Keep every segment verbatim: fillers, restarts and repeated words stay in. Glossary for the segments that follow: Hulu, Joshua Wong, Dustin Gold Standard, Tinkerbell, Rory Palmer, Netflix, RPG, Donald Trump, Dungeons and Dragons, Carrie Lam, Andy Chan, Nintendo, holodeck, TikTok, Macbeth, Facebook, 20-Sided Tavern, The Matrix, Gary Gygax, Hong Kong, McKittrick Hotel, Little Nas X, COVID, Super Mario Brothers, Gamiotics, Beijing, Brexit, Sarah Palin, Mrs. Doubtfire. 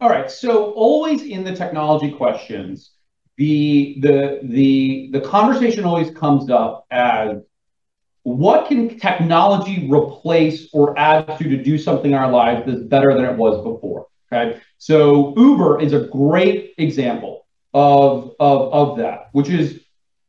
All right. So always in the technology questions, the the the the conversation always comes up as what can technology replace or add to to do something in our lives that's better than it was before. Okay. So Uber is a great example of of of that, which is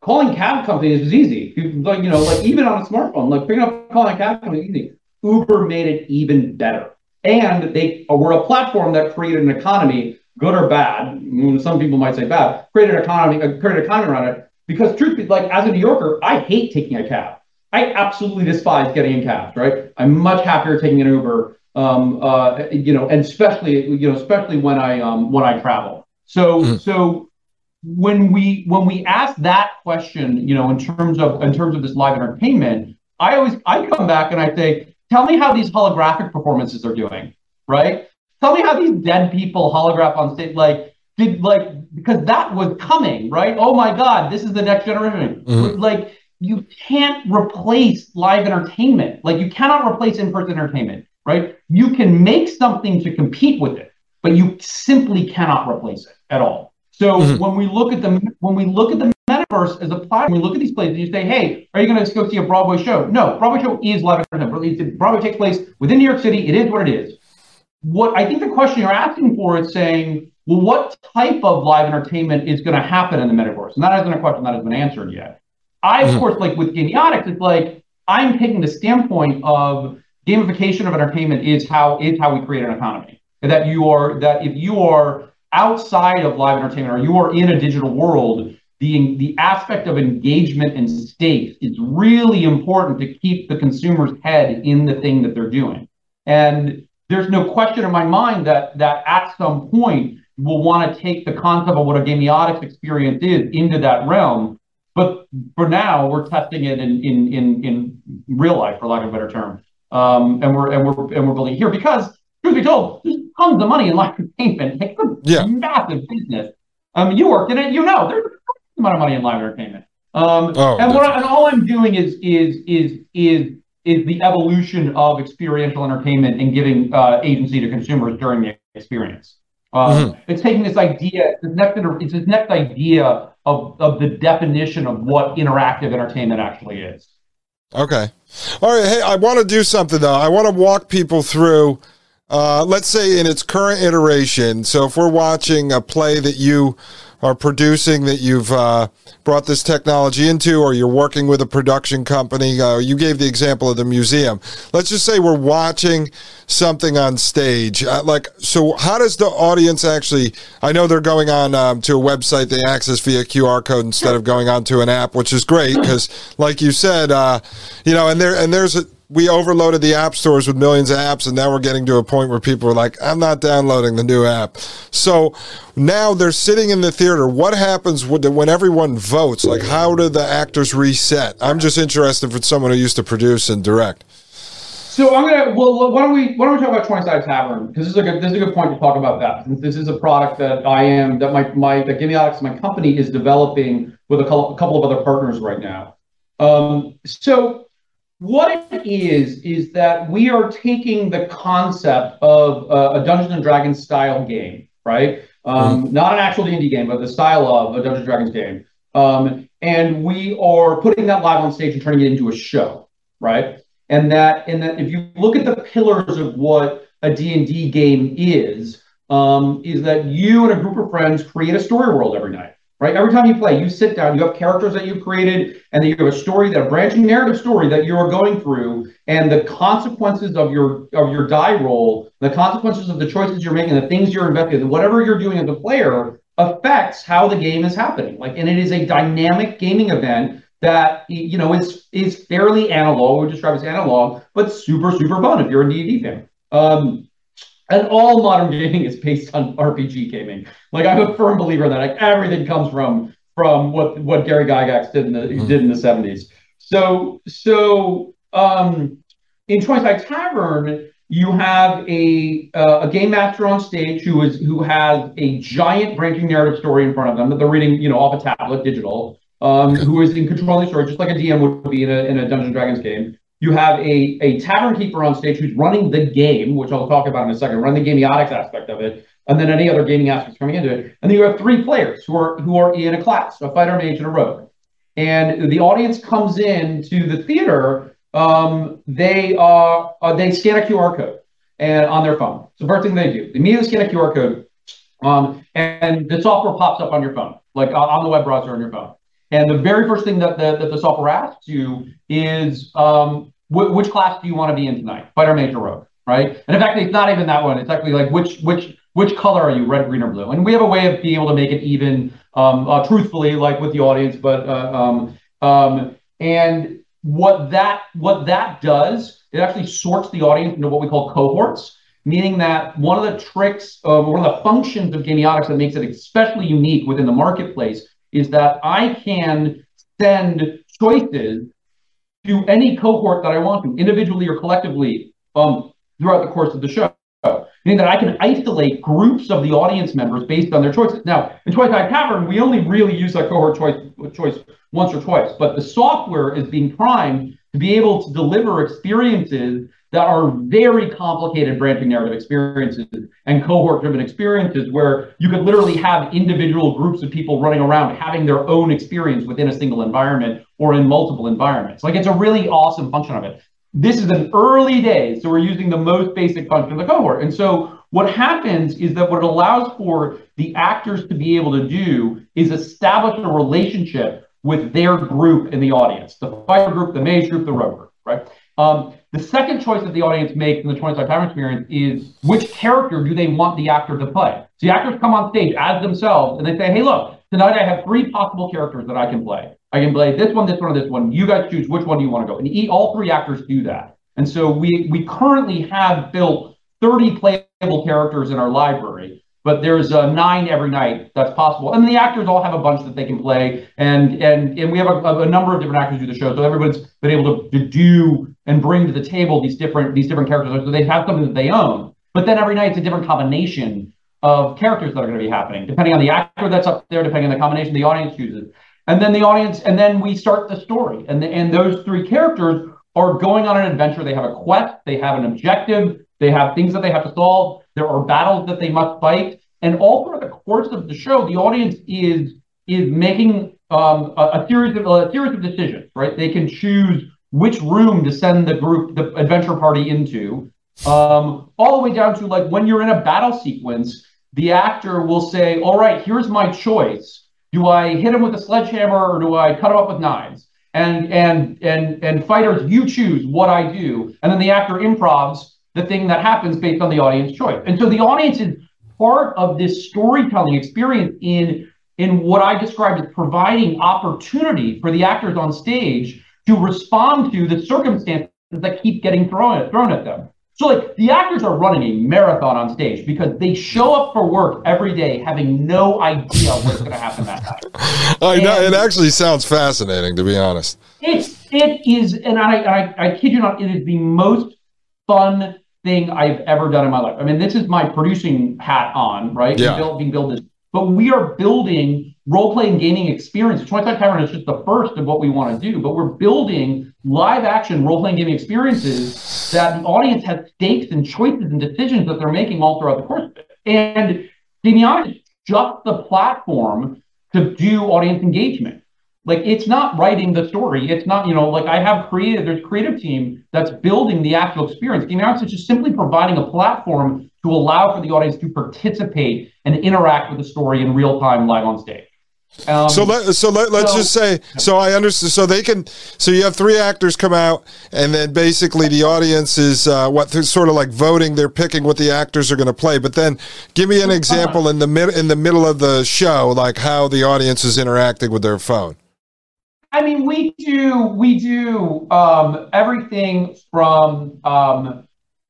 calling cab companies is easy. Like, you know, like even on a smartphone, like picking up calling a cab company is easy. Uber made it even better. And they were a platform that created an economy, good or bad. Some people might say bad. Created an economy, created an economy around it. Because truth be, like as a New Yorker, I hate taking a cab. I absolutely despise getting in cabs. Right? I'm much happier taking an Uber. Um, uh, you know, and especially you know, especially when I um, when I travel. So mm-hmm. so when we when we ask that question, you know, in terms of in terms of this live entertainment, I always I come back and I say, tell me how these holographic performances are doing, right? Tell me how these dead people holograph on stage, like, did, like, because that was coming, right? Oh my God, this is the next generation. Mm-hmm. Like, you can't replace live entertainment. Like, you cannot replace in-person entertainment, right? You can make something to compete with it, but you simply cannot replace it at all. So mm-hmm. when we look at the when we look at the metaverse as a platform, we look at these places and you say, hey, are you going to go see a Broadway show? No, Broadway show is live entertainment. Broadway takes place within New York City. It is what it is. What I think the question you're asking for is saying, well, what type of live entertainment is going to happen in the metaverse? And that hasn't a question that has been answered yet. I, of mm-hmm. course, like with Gamiotics, it's like I'm taking the standpoint of gamification of entertainment is how is how we create an economy. That you are that if you are outside of live entertainment or you are in a digital world, The, the aspect of engagement and stakes is really important to keep the consumer's head in the thing that they're doing. And there's no question in my mind that that at some point we'll want to take the concept of what a Gamiotics experience is into that realm. But for now, we're testing it in in in, in real life, for lack of a better term. Um, and we're and we're and we're building here because, truth be told, there's tons of money in live entertainment. It's a yeah. massive business. Um, you worked in it, you know. There's amount of money in live entertainment. Um, oh, and, what I, and all I'm doing is is is is is the evolution of experiential entertainment and giving uh, agency to consumers during the experience. Um, mm-hmm. It's taking this idea, this next, it's this next idea of, of the definition of what interactive entertainment actually is. Okay. All right. Hey, I want to do something though. I want to walk people through, uh, let's say in its current iteration. So if we're watching a play that you are producing that you've uh, brought this technology into, or you're working with a production company. Uh, you gave the example of the museum. Let's just say we're watching something on stage. Uh, like, so how does the audience actually, I know they're going on um, to a website they access via Q R code instead of going on to an app, which is great because like you said, uh, you know, and there and there's a, we overloaded the app stores with millions of apps, and now we're getting to a point where people are like, I'm not downloading the new app. So now they're sitting in the theater. What happens when everyone votes? Like, how do the actors reset? I'm just interested for someone who used to produce and direct. So I'm gonna. Well, why don't we why don't we talk about twenty-sided Tavern? Because this is a good this is a good point to talk about that. Since this is a product that I am that my my that Gamiotics, my company, is developing with a couple of other partners right now. Um, so what it is is that we are taking the concept of uh, a Dungeons and Dragons style game, right? Um, mm-hmm. Not an actual D and D game, but the style of a Dungeons and Dragons game, um, and we are putting that live on stage and turning it into a show, right? And that, and that, if you look at the pillars of what a D and D game is, um, is that you and a group of friends create a story world every night, right? Every time you play, you sit down, you have characters that you've created, and then you have a story, that a branching narrative story that you are going through, and the consequences of your of your die roll, the consequences of the choices you're making, the things you're investigating, whatever you're doing as a player affects how the game is happening. Like, and it is a dynamic gaming event that, you know, is is fairly analog, we describe as analog, but super, super fun if you're a D and D fan. Um, and all modern gaming is based on R P G gaming. Like, I'm a firm believer in that. Like, everything comes from from what what Gary Gygax did in the mm-hmm. did in the seventies. So so um, in twenty-sided Tavern, you have a uh, a game master on stage who is who has a giant branching narrative story in front of them that they're reading, you know, off a tablet, digital. Um, who is in control of the story, just like a D M would be in a, in a Dungeons and Dragons game. You have a, a tavern keeper on stage who's running the game, which I'll talk about in a second, run the gamiotics aspect of it, and then any other gaming aspects coming into it. And then you have three players who are who are in a class, a fighter, an mage, and a rogue. And the audience comes in to the theater, um, they, uh, uh, they scan a Q R code and on their phone. So first thing they do, they immediately scan a Q R code, um, and the software pops up on your phone, like on the web browser on your phone. And the very first thing that the, that the software asks you is, um, wh- which class do you want to be in tonight? Fighter, mage, or rogue, right? And in fact, it's not even that one. It's actually like, which which which color are you, red, green, or blue? And we have a way of being able to make it even, um, uh, truthfully, like with the audience. But uh, um, um, and what that what that does, it actually sorts the audience into what we call cohorts, meaning that one of the tricks, uh, one of the functions of Gamiotics that makes it especially unique within the marketplace is that I can send choices to any cohort that I want to, individually or collectively, um, throughout the course of the show. Meaning that I can isolate groups of the audience members based on their choices. Now, in twenty-sided Tavern, we only really use that cohort choice, choice once or twice, but the software is being primed to be able to deliver experiences that are very complicated branching narrative experiences and cohort-driven experiences where you could literally have individual groups of people running around having their own experience within a single environment or in multiple environments. Like, it's a really awesome function of it. This is an early day, so we're using the most basic function of the cohort. And so what happens is that what it allows for the actors to be able to do is establish a relationship with their group in the audience, the fighter group, the mage group, the rogue group, right? Um, the second choice that the audience makes in the twenty-sided Tavern experience is which character do they want the actor to play? So the actors come on stage as themselves and they say, hey, look, tonight I have three possible characters that I can play. I can play this one, this one, or this one. You guys choose which one do you want to go. And eat, all three actors do that. And so we, we currently have built thirty playable characters in our library, but there's uh, nine every night that's possible. And the actors all have a bunch that they can play. And and and we have a, a number of different actors do the show. So everybody's been able to, to do and bring to the table these different these different characters. So they have something that they own. But then every night it's a different combination of characters that are going to be happening, depending on the actor that's up there, depending on the combination the audience chooses. And then the audience, and then we start the story. And, the, and those three characters are going on an adventure. They have a quest. They have an objective. They have things that they have to solve. There are battles that they must fight. And all throughout the course of the show, the audience is is making um, a, a series of a series of decisions, right? They can choose which room to send the group, the adventure party into, um, all the way down to like when you're in a battle sequence, the actor will say, all right, here's my choice. Do I hit him with a sledgehammer or do I cut him up with knives? And and and and fighters, you choose what I do. And then the actor improvs the thing that happens based on the audience choice. And so the audience is part of this storytelling experience in, in what I described as providing opportunity for the actors on stage to respond to the circumstances that keep getting thrown at, thrown at them. So like the actors are running a marathon on stage because they show up for work every day having no idea what's going to happen that night. I know, it actually sounds fascinating, to be honest. It's, it is, and I, I, I kid you not, it is the most fun thing I've ever done in my life. I mean, this is my producing hat on, right? Yeah. We're building, building, but we are building role-playing gaming experience. twenty-sided Tavern is just the first of what we want to do, but we're building live-action role-playing gaming experiences that the audience has stakes and choices and decisions that they're making all throughout the course of it. And to be honest, just the platform to do audience engagement. Like, it's not writing the story. It's not, you know, like I have created, there's a creative team that's building the actual experience. Gamiotics is just simply providing a platform to allow for the audience to participate and interact with the story in real time, live on stage. Um, so let, so let, let's so, just say, so I understand, so they can, so you have three actors come out and then basically the audience is uh, what they're sort of like voting, they're picking what the actors are going to play. But then give me an example in the mid, in the middle of the show, like how the audience is interacting with their phone. I mean, we do, we do um, everything from, um,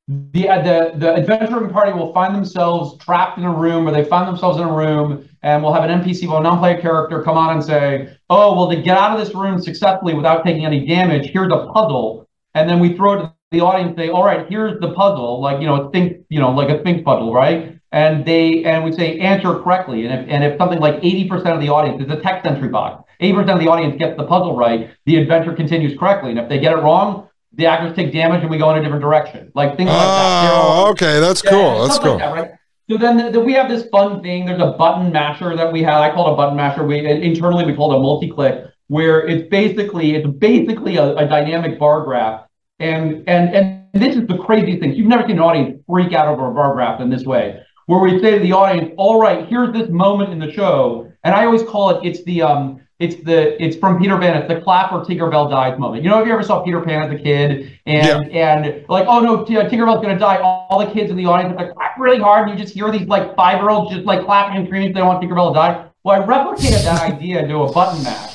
The, the the adventuring party will find themselves trapped in a room, or they find themselves in a room, and we'll have an N P C, well, a non-player character, come on and say, oh, well, to get out of this room successfully without taking any damage, here's a puzzle. And then we throw it to the audience and say, all right, here's the puzzle, like, you know, a think, you know, like a think puzzle, right? And they, and we say, answer correctly. And if, and if something like eighty percent of the audience, is a text entry box, eighty percent of the audience gets the puzzle right, the adventure continues correctly. And if they get it wrong, the actors take damage and we go in a different direction. Like things like that. Oh, all, okay. That's yeah, cool. That's cool. Like that, right? So then the, the, we have this fun thing. There's a button masher that we have. I call it a button masher. We internally, we call it a multi-click, where it's basically, it's basically a, a dynamic bar graph. And, and, and this is the craziest thing. You've never seen an audience freak out over a bar graph in this way, where we say to the audience, all right, here's this moment in the show. And I always call it, it's the, um, It's the it's from Peter Pan. It's the clap or Tinkerbell dies moment. You know, if you ever saw Peter Pan as a kid, and yeah. and like, oh no, Tinkerbell's gonna die. All, all the kids in the audience like clap really hard, and you just hear these like five year olds just like clapping and screaming. They want Tinkerbell to die. Well, I replicated that idea into a button mash,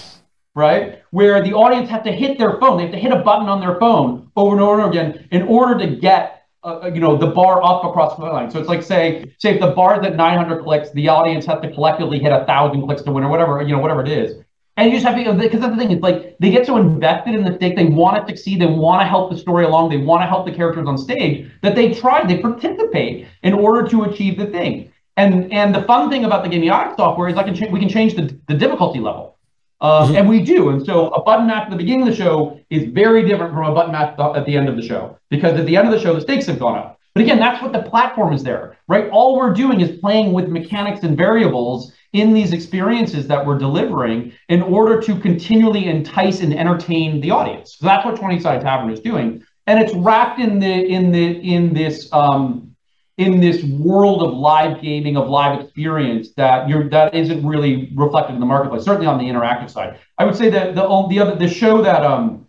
right? Where the audience has to hit their phone. They have to hit a button on their phone over and over and over again in order to get uh, you know the bar up across the line. So it's like say say if the bar is at nine hundred clicks, the audience has to collectively hit a thousand clicks to win, or whatever you know whatever it is. And you just have to, because that's the thing, it's like, they get so invested in the stake, they want to succeed, they want to help the story along, they want to help the characters on stage, that they try, they participate in order to achieve the thing. And and the fun thing about the Gamiotics software is I can ch- we can change the, the difficulty level. Uh, mm-hmm. And we do. And so a button match at the beginning of the show is very different from a button match at the end of the show, because at the end of the show, the stakes have gone up. But again, that's what the platform is there, right? All we're doing is playing with mechanics and variables in these experiences that we're delivering in order to continually entice and entertain the audience. So that's what twenty-sided Tavern is doing. And it's wrapped in the in the in this um, in this world of live gaming, of live experience that you're that isn't really reflected in the marketplace, certainly on the interactive side. I would say that the the other the show that um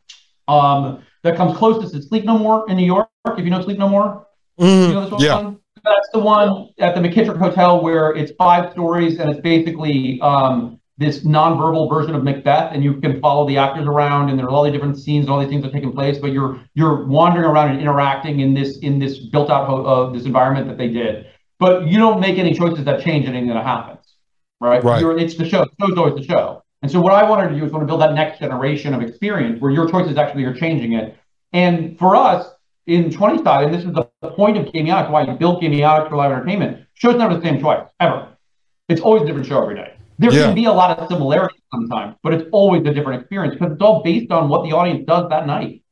um that comes closest is Sleep No More in New York, if you know Sleep No More. Mm, you know this one? Yeah. That's the one at the McKittrick Hotel where it's five stories and it's basically um, this nonverbal version of Macbeth, and you can follow the actors around, and there are all these different scenes and all these things that are taking place, but you're you're wandering around and interacting in this in this built out ho- of this environment that they did, but you don't make any choices that change anything that happens, right? Right. You're, it's the show. The show's always the show. And so what I wanted to do is want to build that next generation of experience where your choices actually are changing it. And for us, in twenty-sided, and this is the point of Gamiotics, why you build Gamiotics for live entertainment, show's never the same twice, ever. It's always a different show every day. There yeah. can be a lot of similarities sometimes, but it's always a different experience because it's all based on what the audience does that night.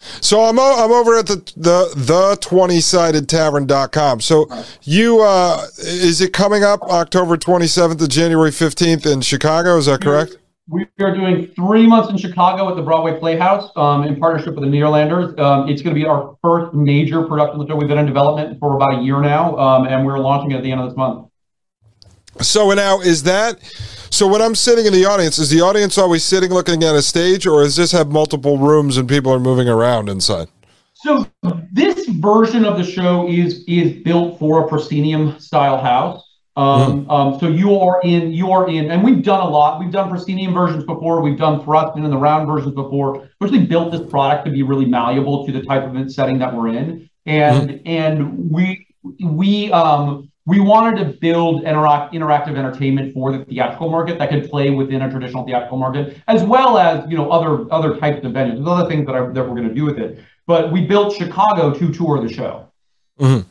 So I'm o- I'm over at the the the twenty sided tavern dot com. So right. you uh, is it coming up October twenty-seventh to January fifteenth in Chicago? Is that correct? We are doing three months in Chicago at the Broadway Playhouse um, in partnership with the Nederlanders. Um, it's going to be our first major production of the show. We've been in development for about a year now, um, and we're launching it at the end of this month. So now is that, so when I'm sitting in the audience, is the audience always sitting looking at a stage, or does this have multiple rooms and people are moving around inside? So this version of the show is is built for a proscenium style house. Um, mm. um, so you are in, you are in, and we've done a lot. We've done proscenium versions before. We've done thrust and in the round versions before. We actually built this product to be really malleable to the type of setting that we're in. And, mm. and we, we, um, we wanted to build interact, interactive entertainment for the theatrical market that could play within a traditional theatrical market, as well as, you know, other, other types of venues. There's other things that I, that we're going to do with it, but we built Chicago to tour the show. Mm-hmm.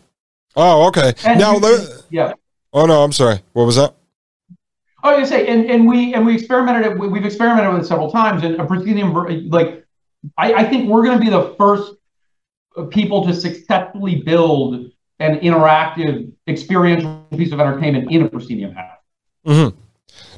Oh, okay. And now, we, yeah. Oh no, I'm sorry. What was that? I was gonna say, and, and we and we experimented. We've experimented with it several times, and a proscenium, like I, I think we're gonna be the first people to successfully build an interactive, experiential piece of entertainment in a proscenium house. Mm-hmm.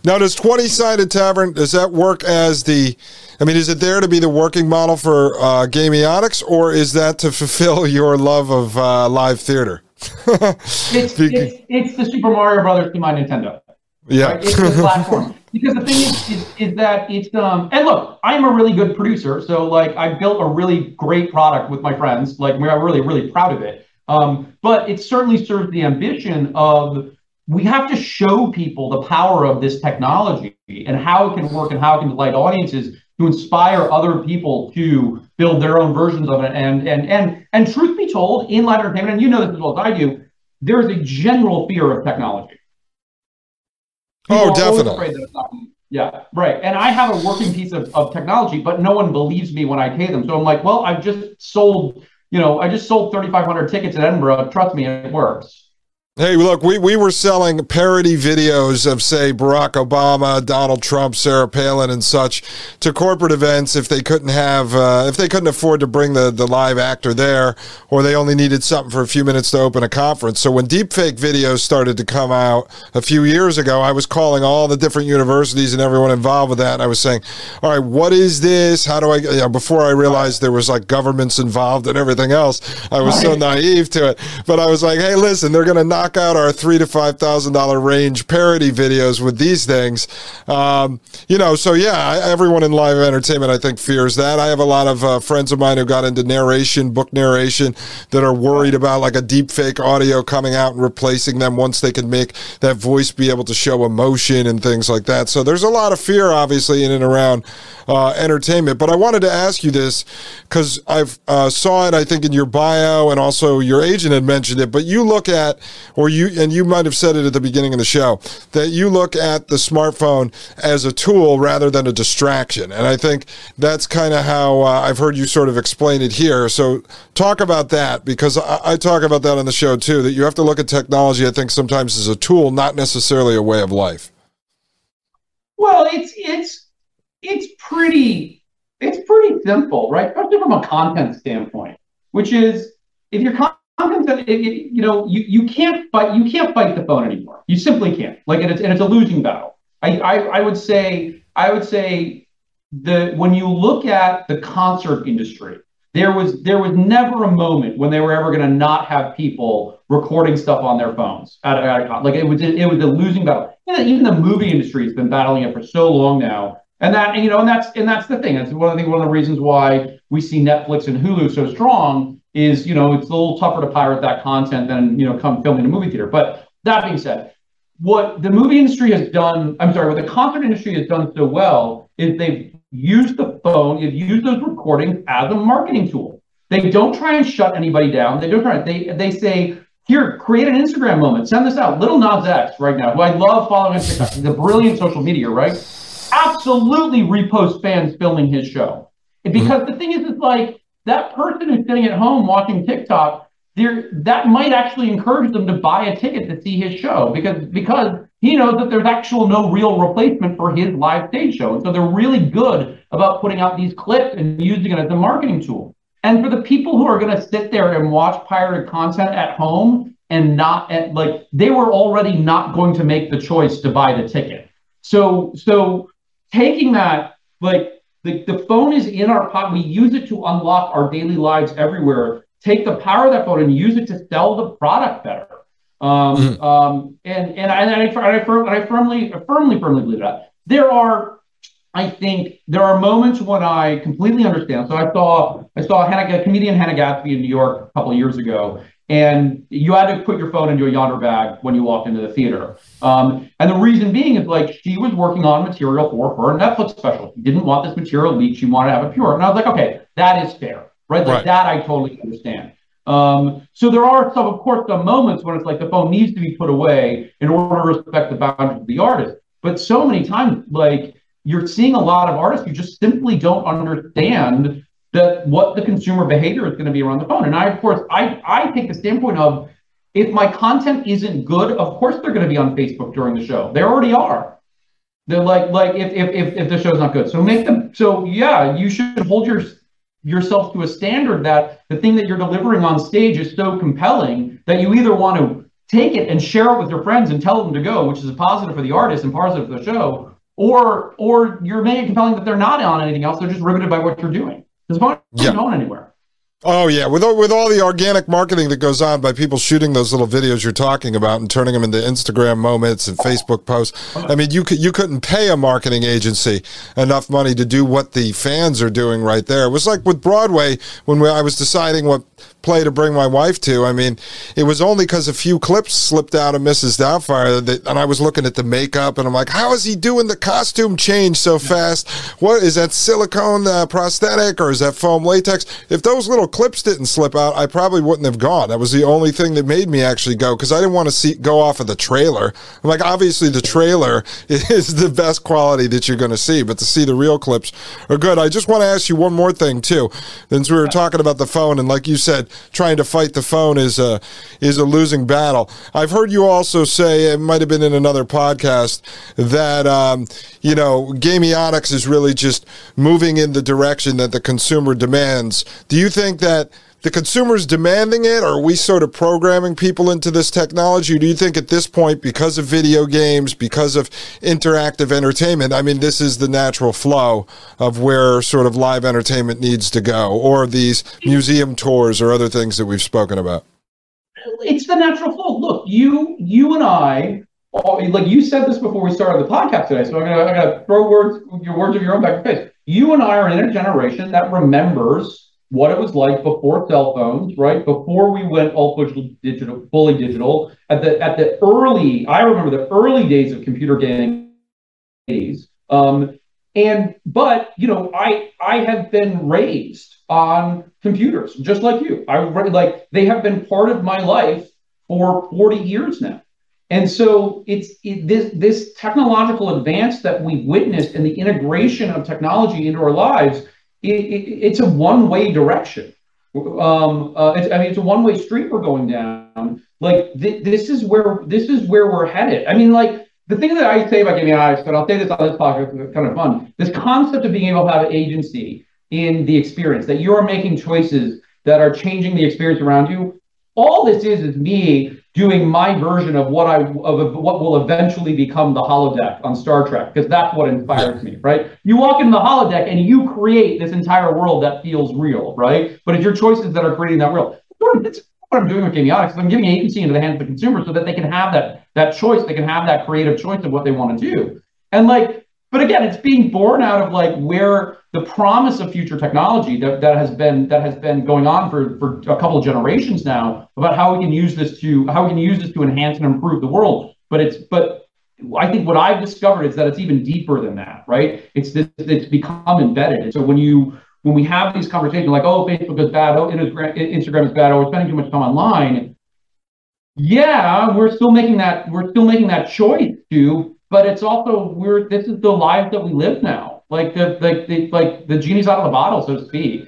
Now, does twenty-Sided Tavern, does that work as the, I mean, is it there to be the working model for uh, Gamiotics, or is that to fulfill your love of uh, live theater? it's, it's, it's the Super Mario Brothers to my Nintendo. Yeah, right? It's the platform. Because the thing is, is, is that it's um. And look, I'm a really good producer, so like I built a really great product with my friends. Like we're really, really proud of it. Um, but it certainly serves the ambition of we have to show people the power of this technology and how it can work and how it can delight audiences, to inspire other people to build their own versions of it. And and and and truth be told, in live entertainment, and you know this as well as I do, there's a general fear of technology. People oh, definitely. Yeah, right. And I have a working piece of, of technology, but no one believes me when I pay them. So I'm like, well, I've just sold, you know, I just sold thirty-five hundred tickets in Edinburgh. Trust me, it works. Hey, look, we, we were selling parody videos of, say, Barack Obama, Donald Trump, Sarah Palin, and such to corporate events if they couldn't have, uh, if they couldn't afford to bring the, the live actor there, or they only needed something for a few minutes to open a conference. So when deepfake videos started to come out a few years ago, I was calling all the different universities and everyone involved with that, and I was saying, all right, what is this? How do I, you know, before I realized there was, like, governments involved and everything else, I was so naive to it. But I was like, hey, listen, they're going to knock out our three to five thousand dollar range parody videos with these things, um you know. So yeah, everyone in live entertainment I think fears that. I have a lot of uh, friends of mine who got into narration, book narration, that are worried about like a deep fake audio coming out and replacing them once they can make that voice be able to show emotion and things like that. So there's a lot of fear obviously in and around uh entertainment. But I wanted to ask you this because I've uh, saw it I think in your bio, and also your agent had mentioned it, but you look at, or you, and you might have said it at the beginning of the show, that you look at the smartphone as a tool rather than a distraction. And I think that's kind of how uh, I've heard you sort of explain it here. So talk about that, because I, I talk about that on the show too, that you have to look at technology, I think, sometimes as a tool, not necessarily a way of life. Well, it's, it's, it's pretty, it's pretty simple, right? Especially from a content standpoint, which is if you're con- That it, it, you know, you, you can't fight you can't fight the phone anymore. You simply can't. Like, and it's and it's a losing battle. I, I I would say I would say the when you look at the concert industry, there was there was never a moment when they were ever going to not have people recording stuff on their phones. At, at, like it was it was a losing battle. Even the movie industry has been battling it for so long now. And that and, you know and that's and that's the thing. That's one of the one of the reasons why we see Netflix and Hulu so strong. Is, you know, it's a little tougher to pirate that content than, you know, come film in a movie theater. But that being said, what the movie industry has done, I'm sorry, what the concert industry has done so well is they've used the phone, they've used those recordings as a marketing tool. They don't try and shut anybody down. They don't try. They they say, here, create an Instagram moment. Send this out. Little Nas X right now, who I love following on TikTok. He's a brilliant social media, right? Absolutely repost fans filming his show. Because the thing is, it's like, that person who's sitting at home watching TikTok, that might actually encourage them to buy a ticket to see his show because, because he knows that there's actual no real replacement for his live stage show. And so they're really good about putting out these clips and using it as a marketing tool. And for the people who are going to sit there and watch pirated content at home and not at, like, they were already not going to make the choice to buy the ticket. So, so taking that, like the, the phone is in our pocket. We use it to unlock our daily lives everywhere. Take the power of that phone and use it to sell the product better. Um, mm-hmm. um, and and I, and I, I, firm, I firmly, firmly, firmly believe that. There are, I think, there are moments when I completely understand. So I saw, I saw Hannah, comedian Hannah Gadsby in New York a couple of years ago, and you had to put your phone into a yonder bag when you walked into the theater. Um, and the reason being is, like, she was working on material for her Netflix special. She didn't want this material leaked. She wanted to have it pure. And I was like, okay, that is fair, right? Like, right. That I totally understand. Um, so there are some, of course, some moments when it's like the phone needs to be put away in order to respect the boundaries of the artist. But so many times, like, you're seeing a lot of artists who just simply don't understand that what the consumer behavior is going to be around the phone. And I, of course, I, I take the standpoint of, if my content isn't good, of course they're going to be on Facebook during the show. They already are. They're like, like if if if, if the show's not good. So make them, so yeah, you should hold your yourself to a standard that the thing that you're delivering on stage is so compelling that you either want to take it and share it with your friends and tell them to go, which is a positive for the artist and positive for the show, or or you're making it compelling that they're not on anything else. They're just riveted by what you're doing. It's not yeah. going anywhere. Oh yeah, with all, with all the organic marketing that goes on by people shooting those little videos you're talking about and turning them into Instagram moments and Facebook posts. I mean, you you couldn't pay a marketing agency enough money to do what the fans are doing right there. It was like with Broadway when we, I was deciding what play to bring my wife to. I mean, it was only because a few clips slipped out of Missus Doubtfire, that, and I was looking at the makeup, and I'm like, how is he doing the costume change so fast? What is that, silicone uh, prosthetic, or is that foam latex? If those little clips didn't slip out, I probably wouldn't have gone. That was the only thing that made me actually go, because I didn't want to see go off of the trailer. I'm like, obviously the trailer is the best quality that you're going to see, but to see the real clips are good. I just want to ask you one more thing too, since we were talking about the phone, and like you said, trying to fight the phone is a is a losing battle. I've heard you also say, it might have been in another podcast, that um, you know, Gamiotics is really just moving in the direction that the consumer demands. Do you think that the consumer's demanding it, or are we sort of programming people into this technology? Do you think at this point, because of video games, because of interactive entertainment, I mean, this is the natural flow of where sort of live entertainment needs to go, or these museum tours or other things that we've spoken about? It's the natural flow. Look, you you and I, like you said this before we started the podcast today, so I'm gonna, I'm gonna throw words, your words of your own back in your face. You and I are in a generation that remembers what it was like before cell phones, right? Before we went all digital, digital, fully digital. At the at the early, I remember the early days of computer gaming days. Um, and but you know, I I have been raised on computers, just like you. I like they have been part of my life for forty years now. And so it's it, this this technological advance that we've witnessed and the integration of technology into our lives. It, it, it's a one-way direction. Um, uh, it's, I mean, it's a one-way street we're going down. Like th- this is where this is where we're headed. I mean, like the thing that I say about Gamiotics, but I'll say this on this podcast because it's kind of fun. This concept of being able to have agency in the experience, that you are making choices that are changing the experience around you. All this is is me doing my version of what I of a, what will eventually become the holodeck on Star Trek, because that's what inspires me, right? You walk into the holodeck and you create this entire world that feels real, right? But it's your choices that are creating that world. That's what I'm doing with Gamiotics. I'm giving agency into the hands of the consumer so that they can have that that choice, they can have that creative choice of what they want to do. And like, but again, it's being born out of like where the promise of future technology that, that has been that has been going on for, for a couple of generations now about how we can use this to how we can use this to enhance and improve the world. But it's but I think what I've discovered is that it's even deeper than that, right? It's this, it's become embedded. And so when you when we have these conversations like, oh, Facebook is bad, oh, Instagram Instagram is bad, oh, we're spending too much time online. Yeah, we're still making that we're still making that choice to. But it's also we're. This is the life that we live now. Like the like the like the genie's out of the bottle, so to speak.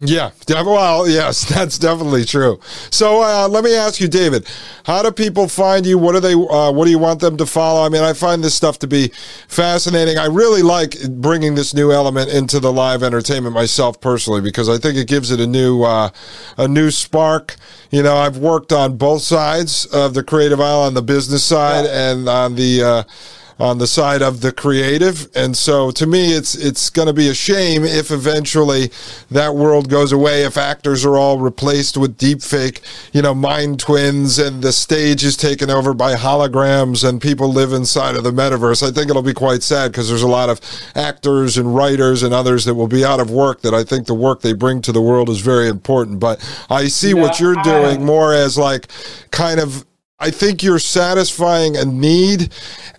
Yeah. Well, yes, that's definitely true. So uh, let me ask you, David, how do people find you? What are they? Uh, what do you want them to follow? I mean, I find this stuff to be fascinating. I really like bringing this new element into the live entertainment myself personally, because I think it gives it a new uh, a new spark. You know, I've worked on both sides of the creative aisle, on the business side yeah. and on the uh, on the side of the creative. And so to me, it's it's going to be a shame if eventually that world goes away, if actors are all replaced with deepfake, you know, mind twins, and the stage is taken over by holograms and people live inside of the metaverse. I think it'll be quite sad, because there's a lot of actors and writers and others that will be out of work, that I think the work they bring to the world is very important. But I see no, what you're doing I... more as like kind of, I think you're satisfying a need,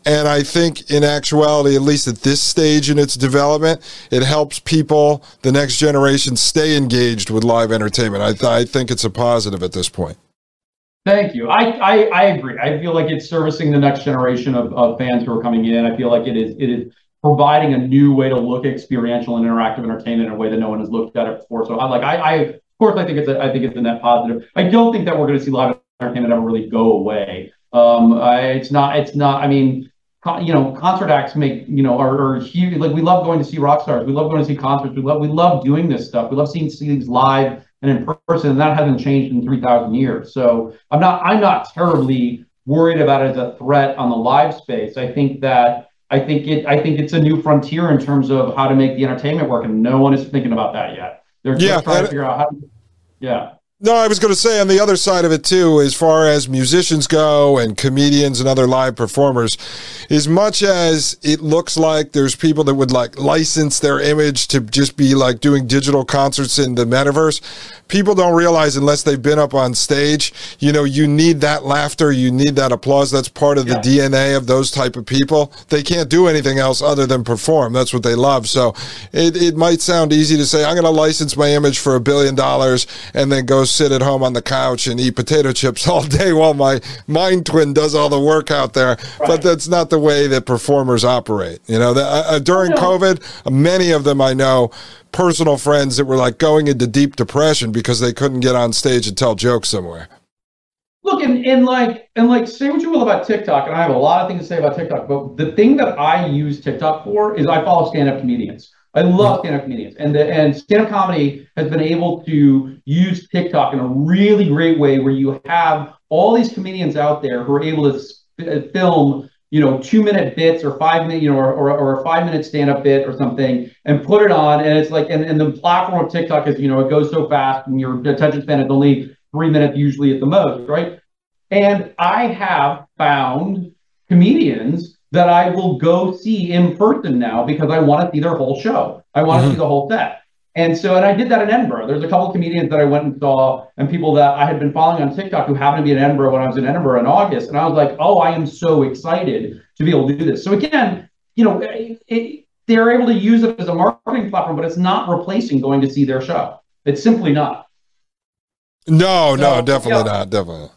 and I think in actuality, at least at this stage in its development, it helps people, the next generation, stay engaged with live entertainment. I, th- I think it's a positive at this point. Thank you. I, I, I agree. I feel like it's servicing the next generation of, of fans who are coming in. I feel like it is it is providing a new way to look at experiential and interactive entertainment in a way that no one has looked at it before. So I like I, I of course I think it's a, I think it's a net positive. I don't think that we're going to see live entertainment ever really go away. Um, I, it's not, it's not, I mean, con, you know, concert acts make, you know, are, are huge. Like, we love going to see rock stars. We love going to see concerts. We love, we love doing this stuff. We love seeing things live and in person, and that hasn't changed in three thousand years. So I'm not, I'm not terribly worried about it as a threat on the live space. I think that, I think it, I think it's a new frontier in terms of how to make the entertainment work. And no one is thinking about that yet. They're just yeah, trying to figure out how to, yeah. No, I was going to say, on the other side of it too, as far as musicians go and comedians and other live performers, as much as it looks like there's people that would like license their image to just be like doing digital concerts in the metaverse, people don't realize unless they've been up on stage, you know, you need that laughter, you need that applause. That's part of yeah. the D N A of those type of people. They can't do anything else other than perform. That's what they love. So it, it might sound easy to say, I'm going to license my image for a billion dollars and then go sit at home on the couch and eat potato chips all day while my mind twin does all the work out there. Right. But that's not the way that performers operate. You know, the, uh, during no. COVID, many of them I know, personal friends that were like going into deep depression because they couldn't get on stage and tell jokes somewhere. Look, and, and like, and like, say what you will about TikTok, and I have a lot of things to say about TikTok, but the thing that I use TikTok for is I follow stand-up comedians. I love stand-up comedians, and the, and stand-up comedy has been able to use TikTok in a really great way, where you have all these comedians out there who are able to sp- film, you know, two-minute bits or five-minute, you know, or, or, or a five-minute stand-up bit or something, and put it on, and it's like, and, and the platform of TikTok is, you know, it goes so fast, and your attention span is only three minutes usually at the most, right? And I have found comedians that I will go see in person now because I want to see their whole show. I want mm-hmm. to see the whole set. And so, and I did that in Edinburgh. There's a couple of comedians that I went and saw, and people that I had been following on TikTok who happened to be in Edinburgh when I was in Edinburgh in August. And I was like, oh, I am so excited to be able to do this. So again, you know, it, it, they're able to use it as a marketing platform, but it's not replacing going to see their show. It's simply not. No, so, no, definitely yeah. not. Definitely.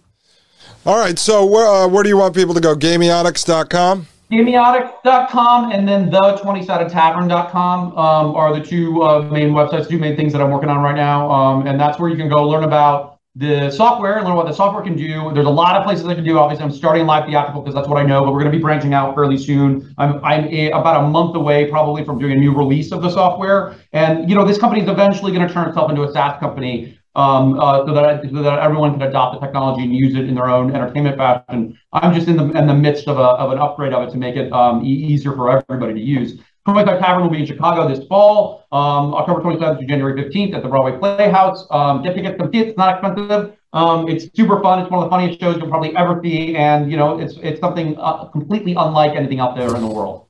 All right. So where, uh, where do you want people to go? gamiotics dot com? Gamiotics dot com and then the twenty sided tavern dot com um, are the two uh, main websites, two main things that I'm working on right now. Um, and that's where you can go learn about the software and learn what the software can do. There's a lot of places I can do. Obviously, I'm starting live theatrical because that's what I know, but we're going to be branching out fairly soon. I'm, I'm a, about a month away probably from doing a new release of the software. And, you know, this company is eventually going to turn itself into a SaaS company. Um, uh, so, that I, so that everyone can adopt the technology and use it in their own entertainment fashion. I'm just in the in the midst of a of an upgrade of it to make it um, e- easier for everybody to use. twenty-five Tavern will be in Chicago this fall, um, October twenty-seventh to January fifteenth at the Broadway Playhouse. Um, get tickets, come see it. It's not expensive. Um, it's super fun. It's one of the funniest shows you'll probably ever see, and you know it's it's something uh, completely unlike anything out there in the world.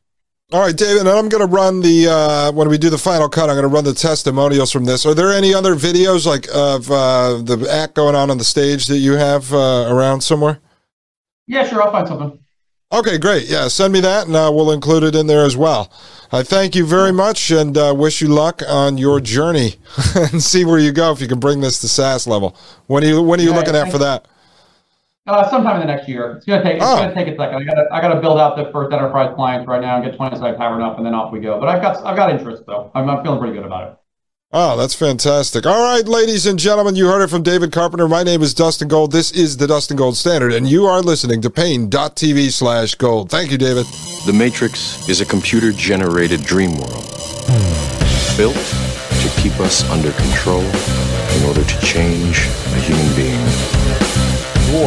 All right, David, and I'm going to run the, uh, when we do the final cut, I'm going to run the testimonials from this. Are there any other videos like of uh, the act going on on the stage that you have uh, around somewhere? Yeah, sure. I'll find something. Okay, great. Yeah, send me that, and uh, we'll include it in there as well. I thank you very much, and uh, wish you luck on your journey and see where you go if you can bring this to SaaS level. When are you, when are you yeah, looking yeah, at for you. that? Uh, sometime in the next year. It's gonna take. It's oh. gonna take a second. I gotta. I gotta build out the first enterprise clients right now and get twenty-side powered up, and then off we go. But I've got. I've got interest though. I'm, I'm feeling pretty good about it. Oh, that's fantastic. All right, ladies and gentlemen, you heard it from David Carpenter. My name is Dustin Gold. This is the Dustin Gold Standard, and you are listening to Paine dot T V slash gold. Thank you, David. The Matrix is a computer-generated dream world built to keep us under control in order to change a human being. You're